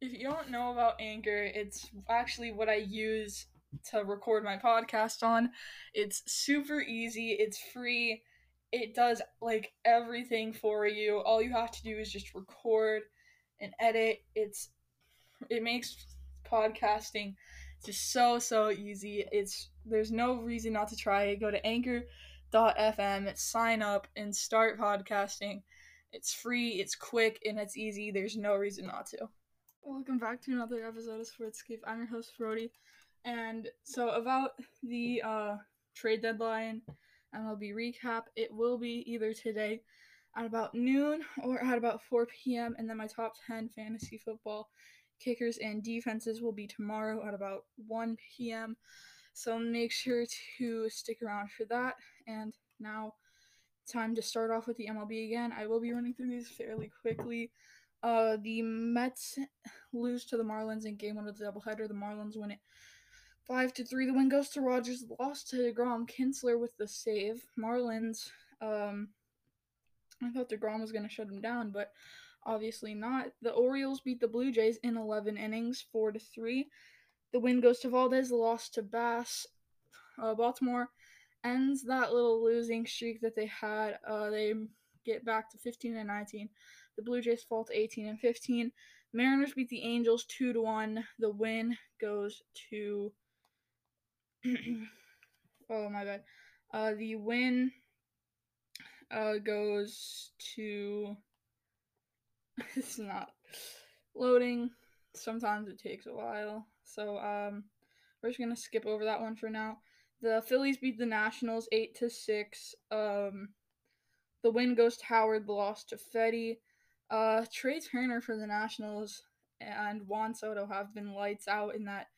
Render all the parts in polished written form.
If you don't know about Anchor, it's actually what I use to record my podcast on. It's super easy. It's free. It does, like, everything for you. All you have to do is just record and edit. It makes podcasting just so easy. There's no reason not to try it. Go to anchor.fm, sign up, and start podcasting. It's free, it's quick, and it's easy. There's no reason not to. Welcome back to another episode of Sportscape. I'm your host, Brody. And so about the trade deadline MLB recap, it will be either today at about noon or at about 4 p.m. And then my top 10 fantasy football kickers and defenses will be tomorrow at about 1 p.m. So make sure to stick around for that. And now time to start off with the MLB again. I will be running through these fairly quickly. The Mets lose to the Marlins in Game 1 of the doubleheader. The Marlins win it 5-3. The win goes to Rogers. Lost to DeGrom. Kintzler with the save. Marlins, I thought DeGrom was going to shut him down, but obviously not. The Orioles beat the Blue Jays in 11 innings, 4-3. The win goes to Valdez. The loss to Bass. Baltimore ends that little losing streak that they had. They get back to 15-19. The Blue Jays fall to 18-15. Mariners beat the Angels 2-1. The win goes to... oh, my bad. The win goes to... it's not loading. Sometimes it takes a while. So, we're just going to skip over that one for now. The Phillies beat the Nationals 8-6. The win goes to Howard. The loss to Fetty. Trey Turner for the Nationals and Juan Soto have been lights out in that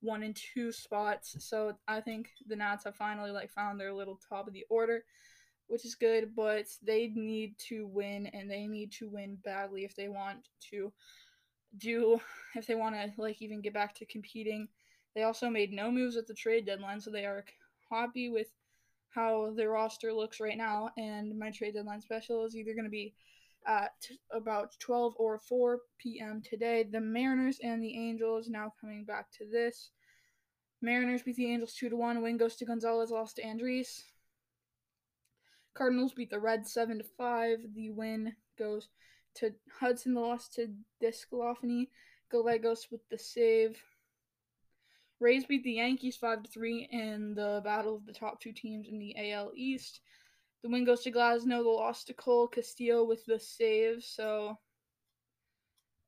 1 and 2 spots. So I think the Nats have finally found their little top of the order, which is good, but they need to win, and they need to win badly if they want to even get back to competing. They also made no moves at the trade deadline, so they are happy with how their roster looks right now. And my trade deadline special is either going to be at about 12 or 4 p.m. today. The Mariners and the Angels now coming back to this. Mariners beat the Angels 2-1. Win goes to Gonzalez, lost to Andres. Cardinals beat the Reds 7-5. The win goes to Hudson. The loss to Discalophony. Gallegos with the save. Rays beat the Yankees 5-3 in the battle of the top two teams in the AL East. The win goes to Glasno. The loss to Cole Castillo with the save. So,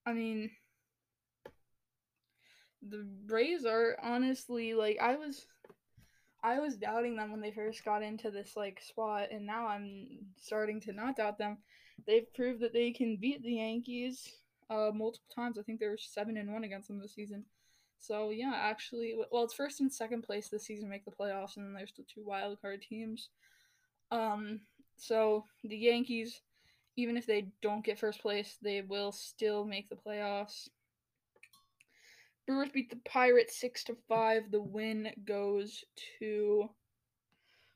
I mean, the Rays are honestly, I was doubting them when they first got into this, spot, and now I'm starting to not doubt them. They've proved that they can beat the Yankees multiple times. I think they were 7-1 against them this season. So, yeah, actually, it's first and second place this season make the playoffs, and then there's the two wild card teams. So the Yankees, even if they don't get first place, they will still make the playoffs. Brewers beat the Pirates 6-5. The win goes to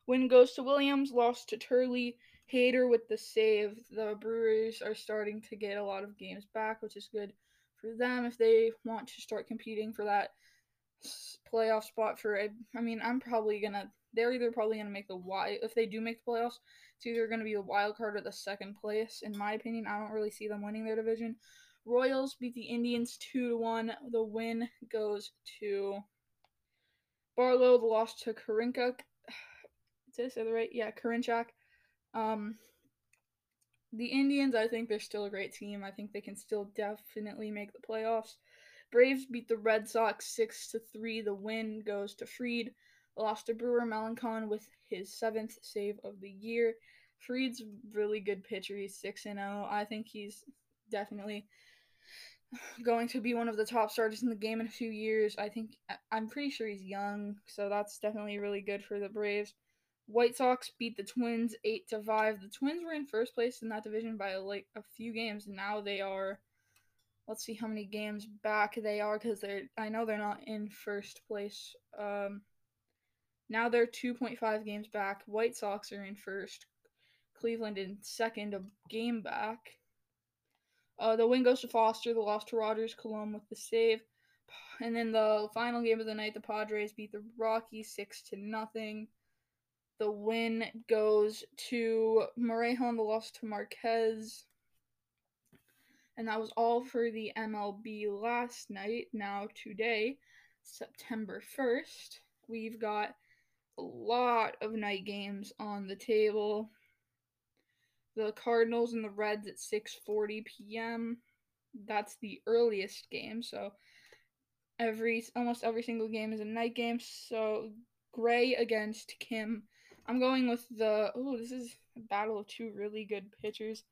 Williams, lost to Turley. Hader with the save. The Brewers are starting to get a lot of games back, which is good for them if they want to start competing for that playoff spot they're either probably going to make the wild. If they do make the playoffs, it's either going to be the wild card or the second place. In my opinion, I don't really see them winning their division. Royals beat the Indians 2-1. The win goes to Barlow. The loss to Karinchak. Did I say that right? Yeah, Karinchak. The Indians, I think they're still a great team. I think they can still definitely make the playoffs. Braves beat the Red Sox 6-3. The win goes to Freed. Lost to Brewer. Mellancon with his 7th save of the year. Freed's really good pitcher. He's 6-0. I think he's definitely going to be one of the top starters in the game in a few years. I'm pretty sure he's young, so that's definitely really good for the Braves. White Sox beat the Twins 8-5. The Twins were in first place in that division by a few games, and now they are. Let's see how many games back they are, because I know they're not in first place. Now they're 2.5 games back. White Sox are in first. Cleveland in second, a game back. The win goes to Foster, the loss to Rogers, Cologne with the save. And then the final game of the night, the Padres beat the Rockies 6-0. The win goes to Morejon, the loss to Marquez. And that was all for the MLB last night. Now today, September 1st, we've got a lot of night games on the table. The Cardinals and the Reds at 6:40 p.m. That's the earliest game, so almost every single game is a night game. So Gray against Kim. I'm going with this is a battle of two really good pitchers.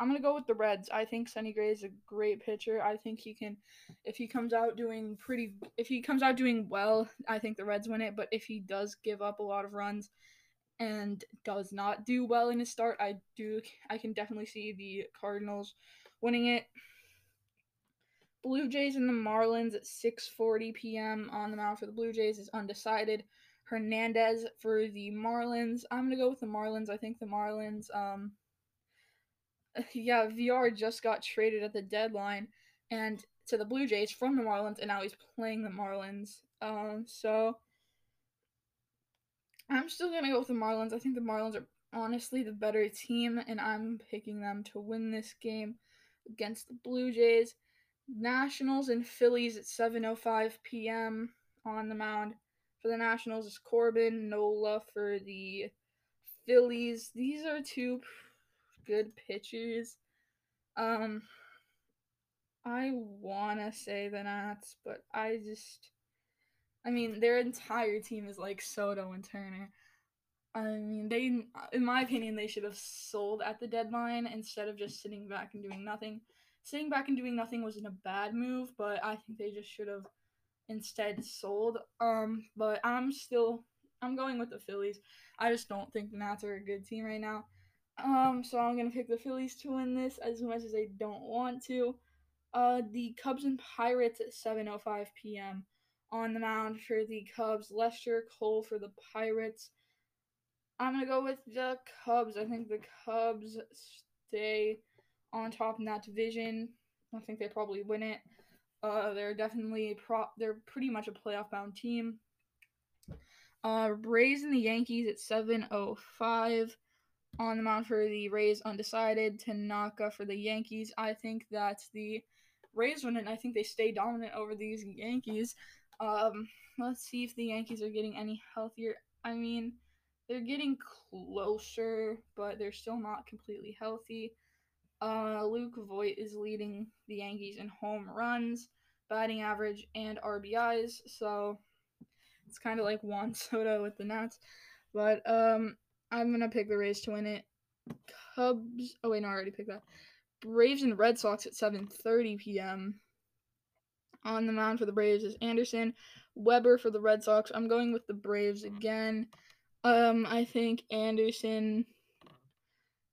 I'm going to go with the Reds. I think Sonny Gray is a great pitcher. I think he can, if he comes out doing well, I think the Reds win it. But if he does give up a lot of runs and does not do well in his start, I can definitely see the Cardinals winning it. Blue Jays and the Marlins at 6:40 p.m. on the mound for the Blue Jays is undecided. Hernandez for the Marlins. I'm going to go with the Marlins. I think the Marlins, VR just got traded at the deadline and to the Blue Jays from the Marlins, and now he's playing the Marlins. So I'm still going to go with the Marlins. I think the Marlins are honestly the better team, and I'm picking them to win this game against the Blue Jays. Nationals and Phillies at 7:05 p.m. on the mound. For the Nationals is Corbin, Nola for the Phillies. These are two good pitchers. I want to say the Nats, but their entire team is like Soto and Turner. In my opinion, they should have sold at the deadline instead of just sitting back and doing nothing. Sitting back and doing nothing wasn't a bad move, but I think they just should have instead sold. But I'm going with the Phillies. I just don't think the Nats are a good team right now. So I'm going to pick the Phillies to win this as much as I don't want to. The Cubs and Pirates at 7:05 p.m. on the mound for the Cubs. Lester Cole for the Pirates. I'm going to go with the Cubs. I think the Cubs stay on top in that division. I think they probably win it. They're pretty much a playoff-bound team. Rays and the Yankees at 7:05 on the mound for the Rays, undecided. Tanaka for the Yankees. I think that's the Rays win it. I think they stay dominant over these Yankees. Let's see if the Yankees are getting any healthier. They're getting closer, but they're still not completely healthy. Luke Voit is leading the Yankees in home runs, batting average, and RBIs, so it's kind of like Juan Soto with the Nats, but I'm going to pick the Rays to win it. I already picked that. Braves and Red Sox at 7:30 p.m. On the mound for the Braves is Anderson. Weber for the Red Sox. I'm going with the Braves again. I think Anderson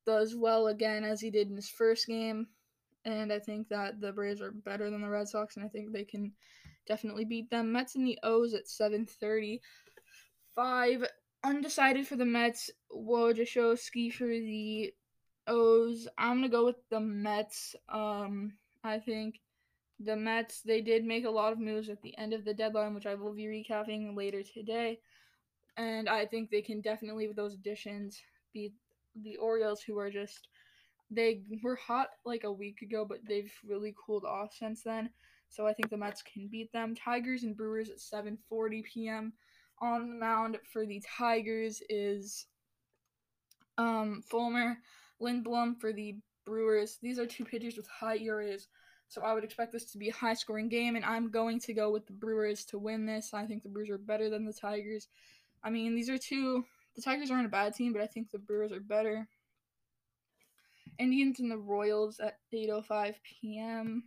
does well again as he did in his first game, and I think that the Braves are better than the Red Sox, and I think they can definitely beat them. Mets and the O's at 7:35. Undecided for the Mets, Wojciechowski for the O's. I'm going to go with the Mets. I think the Mets, they did make a lot of moves at the end of the deadline, which I will be recapping later today, and I think they can definitely, with those additions, beat the Orioles, who are they were hot like a week ago, but they've really cooled off since then. So I think the Mets can beat them. Tigers and Brewers at 7:40 p.m. On the mound for the Tigers is Fulmer, Lindblom for the Brewers. These are two pitchers with high ERAs, so I would expect this to be a high-scoring game, and I'm going to go with the Brewers to win this. I think the Brewers are better than the Tigers. The Tigers aren't a bad team, but I think the Brewers are better. Indians and the Royals at 8:05 p.m.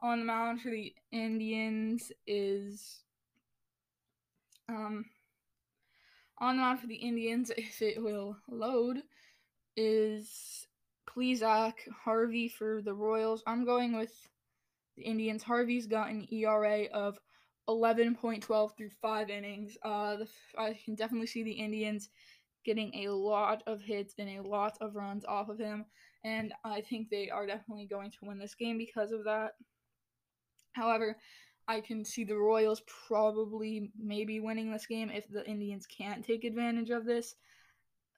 On the mound for the Indians is... on the mound for the Indians, if it will load, is Plesac, Harvey for the Royals. I'm going with the Indians. Harvey's got an ERA of 11.12 through 5 innings. I can definitely see the Indians getting a lot of hits and a lot of runs off of him. and I think they are definitely going to win this game because of that. However, I can see the Royals probably maybe winning this game if the Indians can't take advantage of this.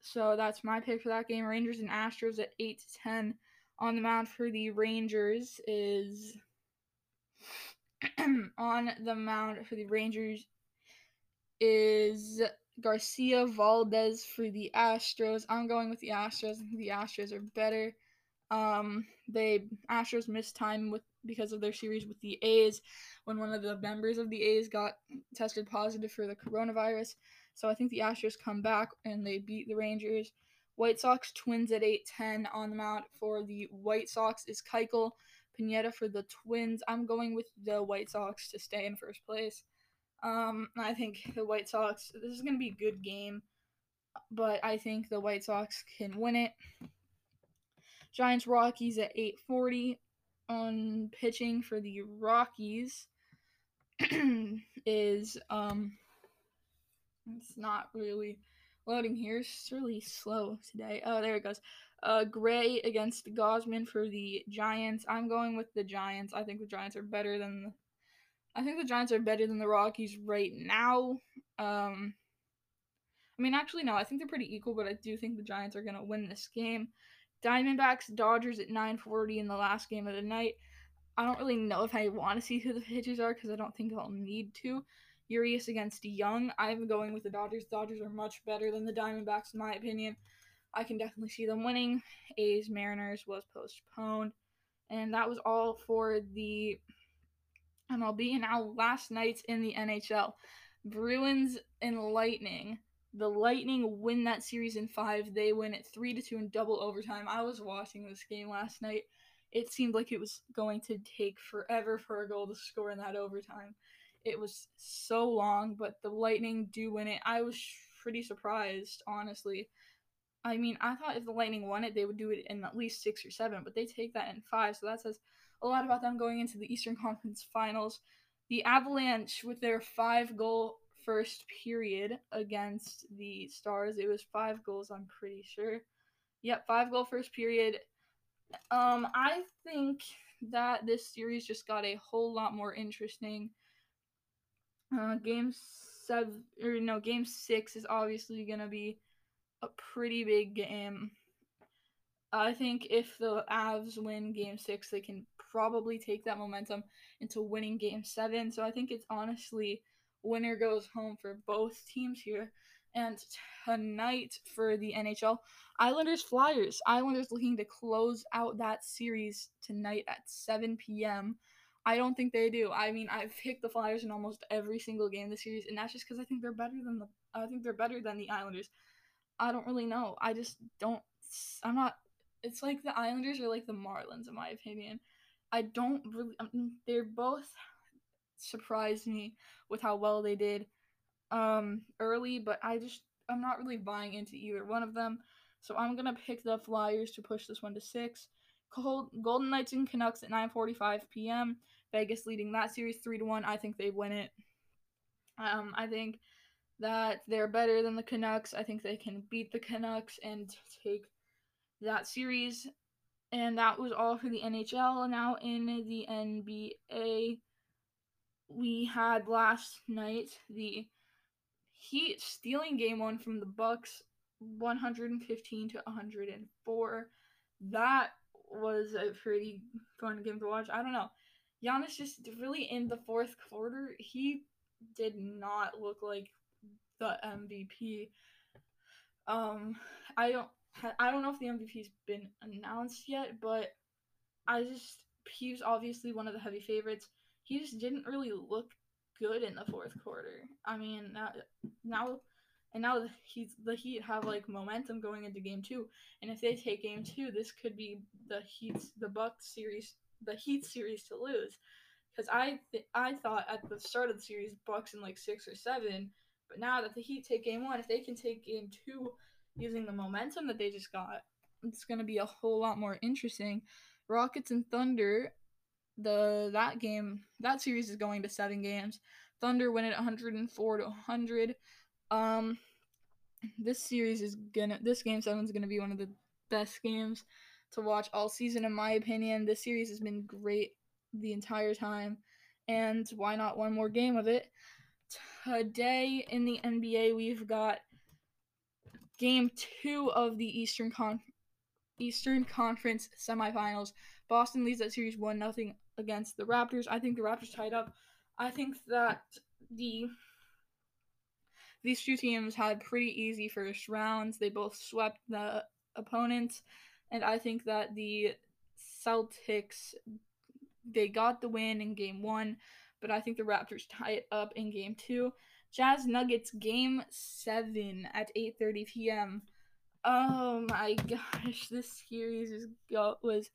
So that's my pick for that game. Rangers and Astros at 8-10. On the mound for the Rangers is Garcia, Valdez for the Astros. I'm going with the Astros. I think the Astros are better. Astros missed time because of their series with the A's when one of the members of the A's got tested positive for the coronavirus. So I think the Astros come back and they beat the Rangers. White Sox, Twins at 8-10. On the mound for the White Sox is Keuchel, Pineda for the Twins. I'm going with the White Sox to stay in first place. I think the White Sox, this is going to be a good game, but I think the White Sox can win it. Giants, Rockies at 8:40. On pitching for the Rockies is, it's not really loading here. It's really slow today. Oh, there it goes. Gray against Gosman for the Giants. I'm going with the Giants. I think the Giants are better than the Rockies right now. I think they're pretty equal, but I do think the Giants are going to win this game. Diamondbacks, Dodgers at 9:40 in the last game of the night. I don't really know if I want to see who the pitchers are because I don't think I'll need to. Urias against Young. I'm going with the Dodgers. Dodgers are much better than the Diamondbacks, in my opinion. I can definitely see them winning. A's, Mariners was postponed. And that was all for the MLB. And now last night's in the NHL. Bruins and Lightning. The Lightning win that series in 5. They win it 3-2 in double overtime. I was watching this game last night. It seemed like it was going to take forever for a goal to score in that overtime. It was so long, but the Lightning do win it. I was pretty surprised, honestly. I mean, I thought if the Lightning won it, they would do it in at least 6 or 7, but they take that in 5, so that says a lot about them going into the Eastern Conference Finals. The Avalanche, with their 5-goal first period against the Stars, it was 5 goals, I'm pretty sure. Yep, 5-goal first period. I think that this series just got a whole lot more interesting. Game 6 is obviously going to be a pretty big game. I think if the Avs win Game 6, they can probably take that momentum into winning Game 7. So I think it's honestly winner goes home for both teams here. And tonight for the NHL, Islanders-Flyers. Islanders looking to close out that series tonight at 7 p.m., I don't think they do. I mean, I've picked the Flyers in almost every single game this series, and that's just because I think they're better than the Islanders. I don't really know. It's like the Islanders are like the Marlins, in my opinion. They're both surprised me with how well they did early, but I'm not really buying into either one of them. So I'm going to pick the Flyers to push this one to 6. Golden Knights and Canucks at 9:45 p.m. Vegas leading that series 3-1. I think they win it. I think that they're better than the Canucks. I think they can beat the Canucks and take that series. And that was all for the NHL. Now in the NBA, we had last night the Heat stealing Game 1 from the Bucks, 115-104. That was a pretty fun game to watch. I don't know. Giannis just really in the fourth quarter, he did not look like the MVP. I don't know if the MVP's been announced yet, but he was obviously one of the heavy favorites. He just didn't really look good in the fourth quarter. I mean, now the Heat have, like, momentum going into Game 2. And if they take Game 2, this could be the Heat series to lose. Because I thought at the start of the series, Bucks in, like, 6 or 7. But now that the Heat take Game 1, if they can take Game 2 using the momentum that they just got, it's going to be a whole lot more interesting. Rockets and Thunder, that series is going to 7 games. Thunder win it 104-100. This game 7 is gonna be one of the best games to watch all season, in my opinion. This series has been great the entire time, and why not one more game of it? Today in the NBA, we've got Game 2 of the Eastern Conference semifinals. Boston leads that series 1-0 against the Raptors. I think the Raptors tied up. I think that these two teams had pretty easy first rounds. They both swept the opponents, and I think that the Celtics, they got the win in Game 1, but I think the Raptors tie it up in Game 2. Jazz Nuggets Game 7 at 8:30 p.m. Oh my gosh, this series was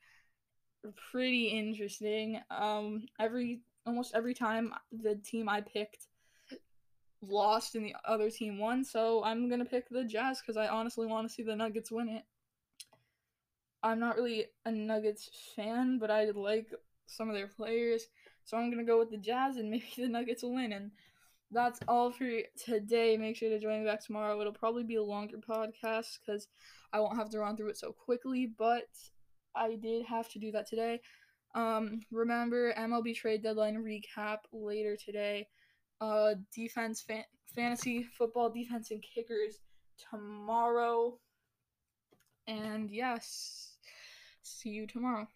pretty interesting. Almost every time the team I picked lost and the other team won, so I'm going to pick the Jazz because I honestly want to see the Nuggets win it. I'm not really a Nuggets fan, but I like some of their players, so I'm going to go with the Jazz and maybe the Nuggets will win. And that's all for today. Make sure to join me back tomorrow. It'll probably be a longer podcast because I won't have to run through it so quickly, but I did have to do that today. Remember, MLB trade deadline recap later today. Defense, fantasy football defense and kickers tomorrow. And yes, see you tomorrow.